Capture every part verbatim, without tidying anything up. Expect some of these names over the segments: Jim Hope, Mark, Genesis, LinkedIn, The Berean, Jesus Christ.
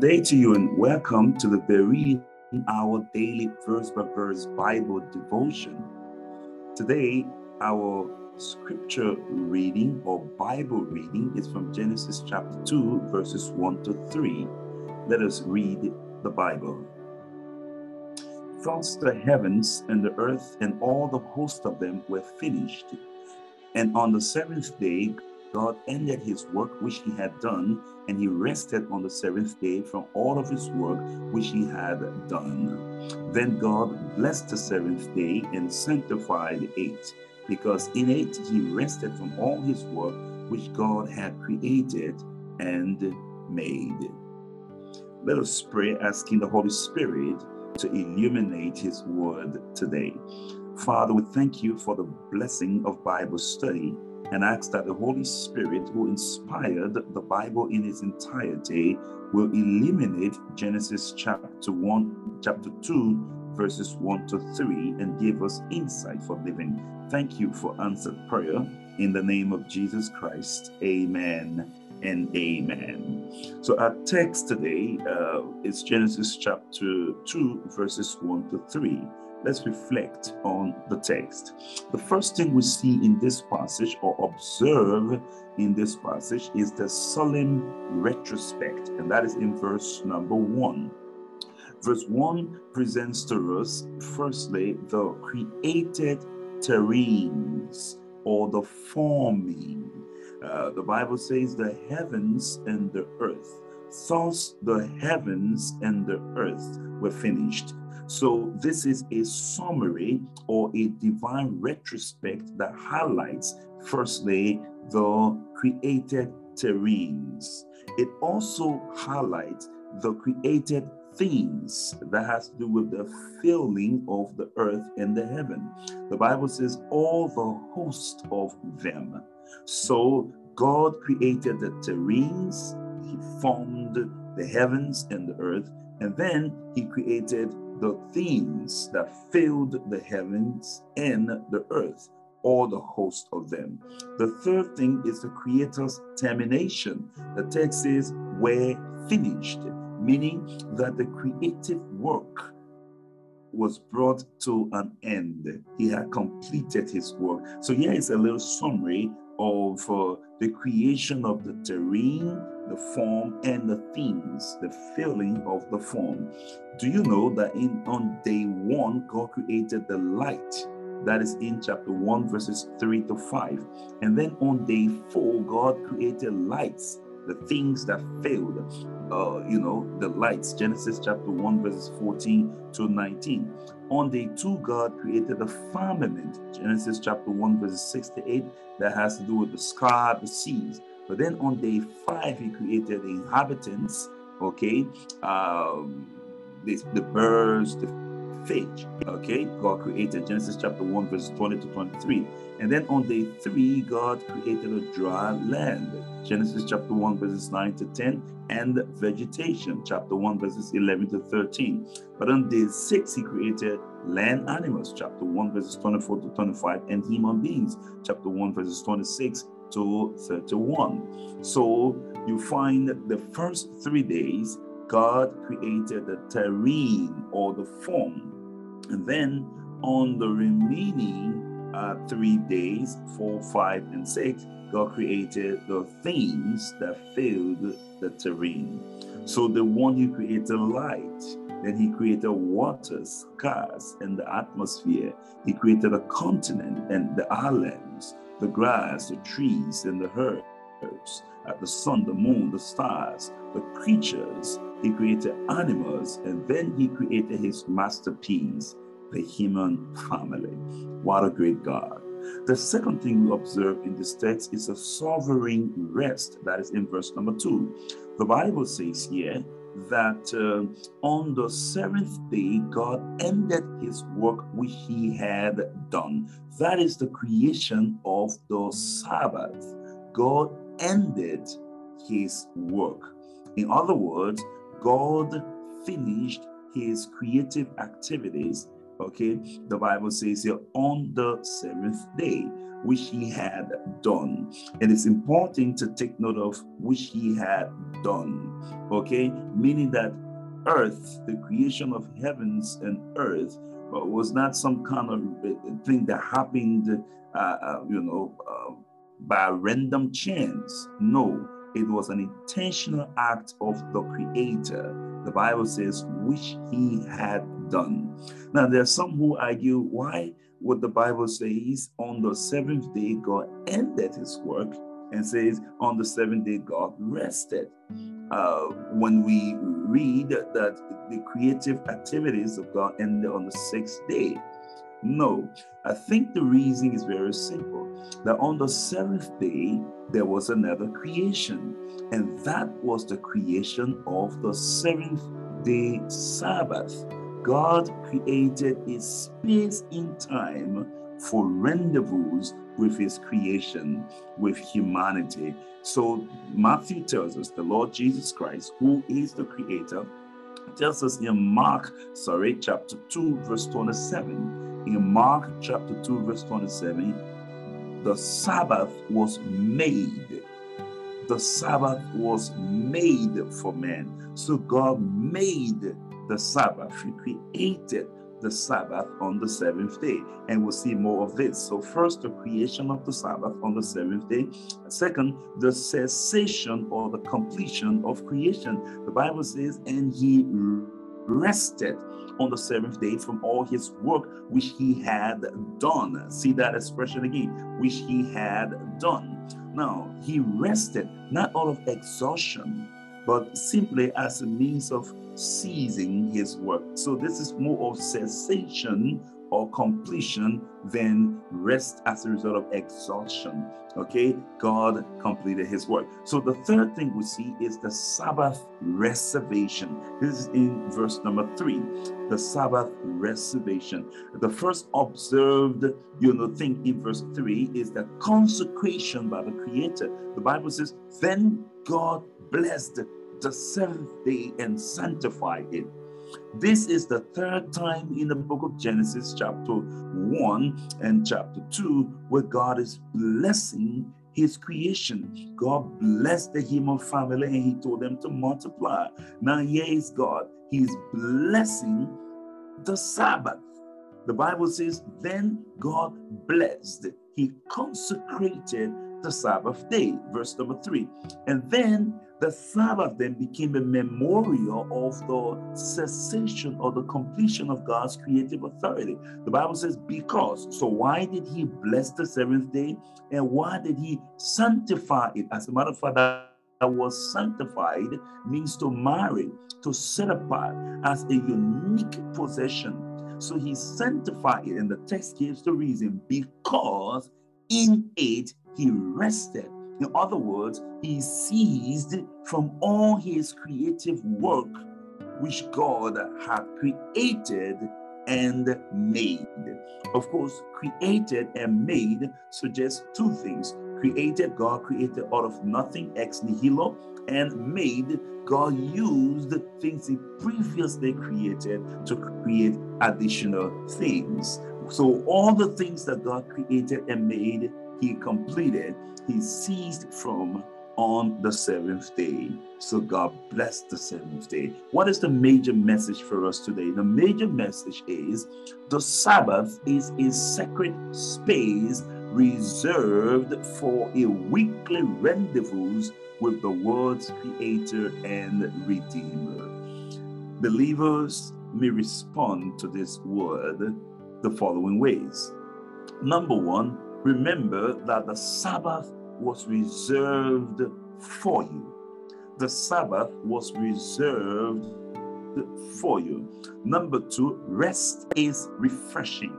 Good day to you and welcome to The Berean, our daily verse by verse Bible devotion. Today, our scripture reading or Bible reading is from Genesis chapter two, verses one to three. Let us read the Bible. Thus the heavens and the earth and all the host of them were finished. And on the seventh day, God ended his work which he had done, and he rested on the seventh day from all of his work which he had done. Then God blessed the seventh day and sanctified it, because in it he rested from all his work which God had created and made. Let us pray, asking the Holy Spirit to illuminate his word today. Father, we thank you for the blessing of Bible study, and ask that the Holy Spirit, who inspired the Bible in its entirety, will illuminate Genesis chapter one, chapter two, verses one to three, and give us insight for living. Thank you for answered prayer. In the name of Jesus Christ, amen and amen. So our text today uh, is Genesis chapter two, verses one to three. Let's reflect on the text. The first thing we see in this passage or observe in this passage is the solemn retrospect, and that is in verse number one. Verse one presents to us, firstly, the created terrains or the forming. Uh, the Bible says the heavens and the earth. Thus the heavens and the earth were finished. So this is a summary or a divine retrospect that highlights, firstly, the created terrains. It also highlights the created things that has to do with the filling of the earth and the heaven. The Bible says all the host of them. So God created the terrains. He formed the heavens and the earth, and then he created the things that filled the heavens and the earth, or the host of them. The third thing is the creator's termination. The text says, "were finished," meaning that the creative work was brought to an end. He had completed his work. So here is a little summary of uh, the creation of the terrain, the form, and the things, the filling of the form. Do you know that in on day one, God created the light? That is in chapter one, verses three to five. And then on day four, God created lights, the things that failed, uh, you know, the lights, Genesis chapter one, verses fourteen to nineteen. On day two, God created the firmament, Genesis chapter one, verses six to eight, that has to do with the sky, the seas. But then on day five, he created the inhabitants, okay, um, the, the birds, the fish, okay, God created Genesis chapter one, verses twenty to twenty-three. And then on day three, God created a dry land, Genesis chapter one, verses nine to ten, and vegetation, chapter one, verses eleven to thirteen. But on day six, he created land animals, chapter one, verses twenty-four to twenty-five, and human beings, chapter one, verses twenty-six to thirty-one. So you find that the first three days, God created the terrain or the form. And then on the remaining uh, three days, four, five, and six, God created the things that filled the terrain. So the one who created light, then he created waters, skies, and the atmosphere. He created a continent and the islands, the grass, the trees, and the herbs, the sun, the moon, the stars, the creatures. He created animals, and then he created his masterpiece, the human family. What a great God. The second thing we observe in this text is a sovereign rest. That is in verse number two. The Bible says here that uh, on the seventh day, God ended his work which he had done. That is the creation of the Sabbath. God ended his work. In other words, God finished his creative activities Okay, the Bible says here, on the seventh day, which he had done. And it's important to take note of which he had done. Okay, meaning that earth, the creation of heavens and earth, was not some kind of thing that happened, uh, uh, you know, uh, by random chance. No, it was an intentional act of the Creator. The Bible says, which he had done. Now, there are some who argue, why would the Bible say on the seventh day God ended his work, and says on the seventh day God rested? Uh, when we read that the creative activities of God ended on the sixth day. No, I think the reason is very simple, that on the seventh day, there was another creation, and that was the creation of the seventh day Sabbath. God created a space in time for rendezvous with his creation, with humanity. So Matthew tells us, the Lord Jesus Christ, who is the creator, tells us in Mark, sorry, chapter two, verse twenty-seven. In Mark chapter two, verse twenty-seven, the Sabbath was made. The Sabbath was made for man. So God made the Sabbath. He created the Sabbath on the seventh day. And we'll see more of this. So first, the creation of the Sabbath on the seventh day. Second, the cessation or the completion of creation. The Bible says, and he rested on the seventh day from all his work which he had done. See that expression again, which he had done. Now, he rested not out of exhaustion, but simply as a means of ceasing his work. So this is more of cessation or completion than rest as a result of exhaustion. Okay, God completed his work. So the third thing we see is the Sabbath reservation. This is in verse number three, the Sabbath reservation. The first observed, you know, thing in verse three is the consecration by the Creator. The Bible says, then God blessed the seventh day and sanctified it. This is the third time in the book of Genesis, chapter one and chapter two, where God is blessing his creation. God blessed the human family and he told them to multiply. Now here is God. He's blessing the Sabbath. The Bible says, then God blessed. He consecrated the Sabbath day, verse number three. And then the Sabbath then became a memorial of the cessation or the completion of God's creative authority. The Bible says, because. So why did he bless the seventh day? And why did he sanctify it? As a matter of fact, that was sanctified means to marry, to set apart as a unique possession. So he sanctified it, and the text gives the reason, because in it he rested. In other words, he ceased from all his creative work which God had created and made. Of course, created and made suggests two things. Created, God created out of nothing, ex nihilo, and made, God used things he previously created to create additional things. So all the things that God created and made, he completed, he ceased from on the seventh day. So God blessed the seventh day. What is the major message for us today? The major message is the Sabbath is a sacred space reserved for a weekly rendezvous with the world's creator and redeemer. Believers may respond to this word the following ways. Number one, remember that the Sabbath was reserved for you. The Sabbath was reserved for you. Number two, rest is refreshing.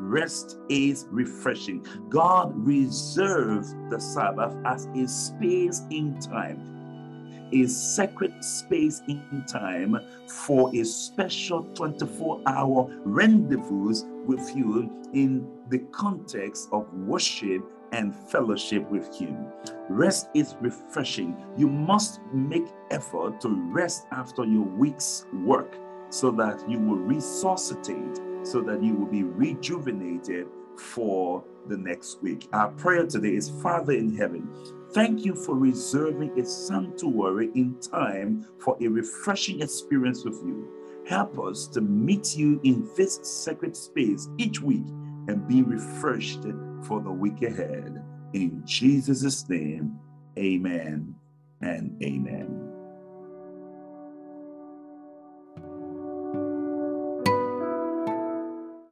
Rest is refreshing. God reserved the Sabbath as a space in time, a sacred space in time for a special twenty-four hour rendezvous with you in the context of worship and fellowship with him. Rest is refreshing. You must make effort to rest after your week's work so that you will resuscitate so that you will be rejuvenated for the next week. Our prayer today is, Father in heaven, thank you for reserving a sanctuary in time for a refreshing experience with you. Help us to meet you in this sacred space each week and be refreshed for the week ahead. In Jesus' name, amen and amen.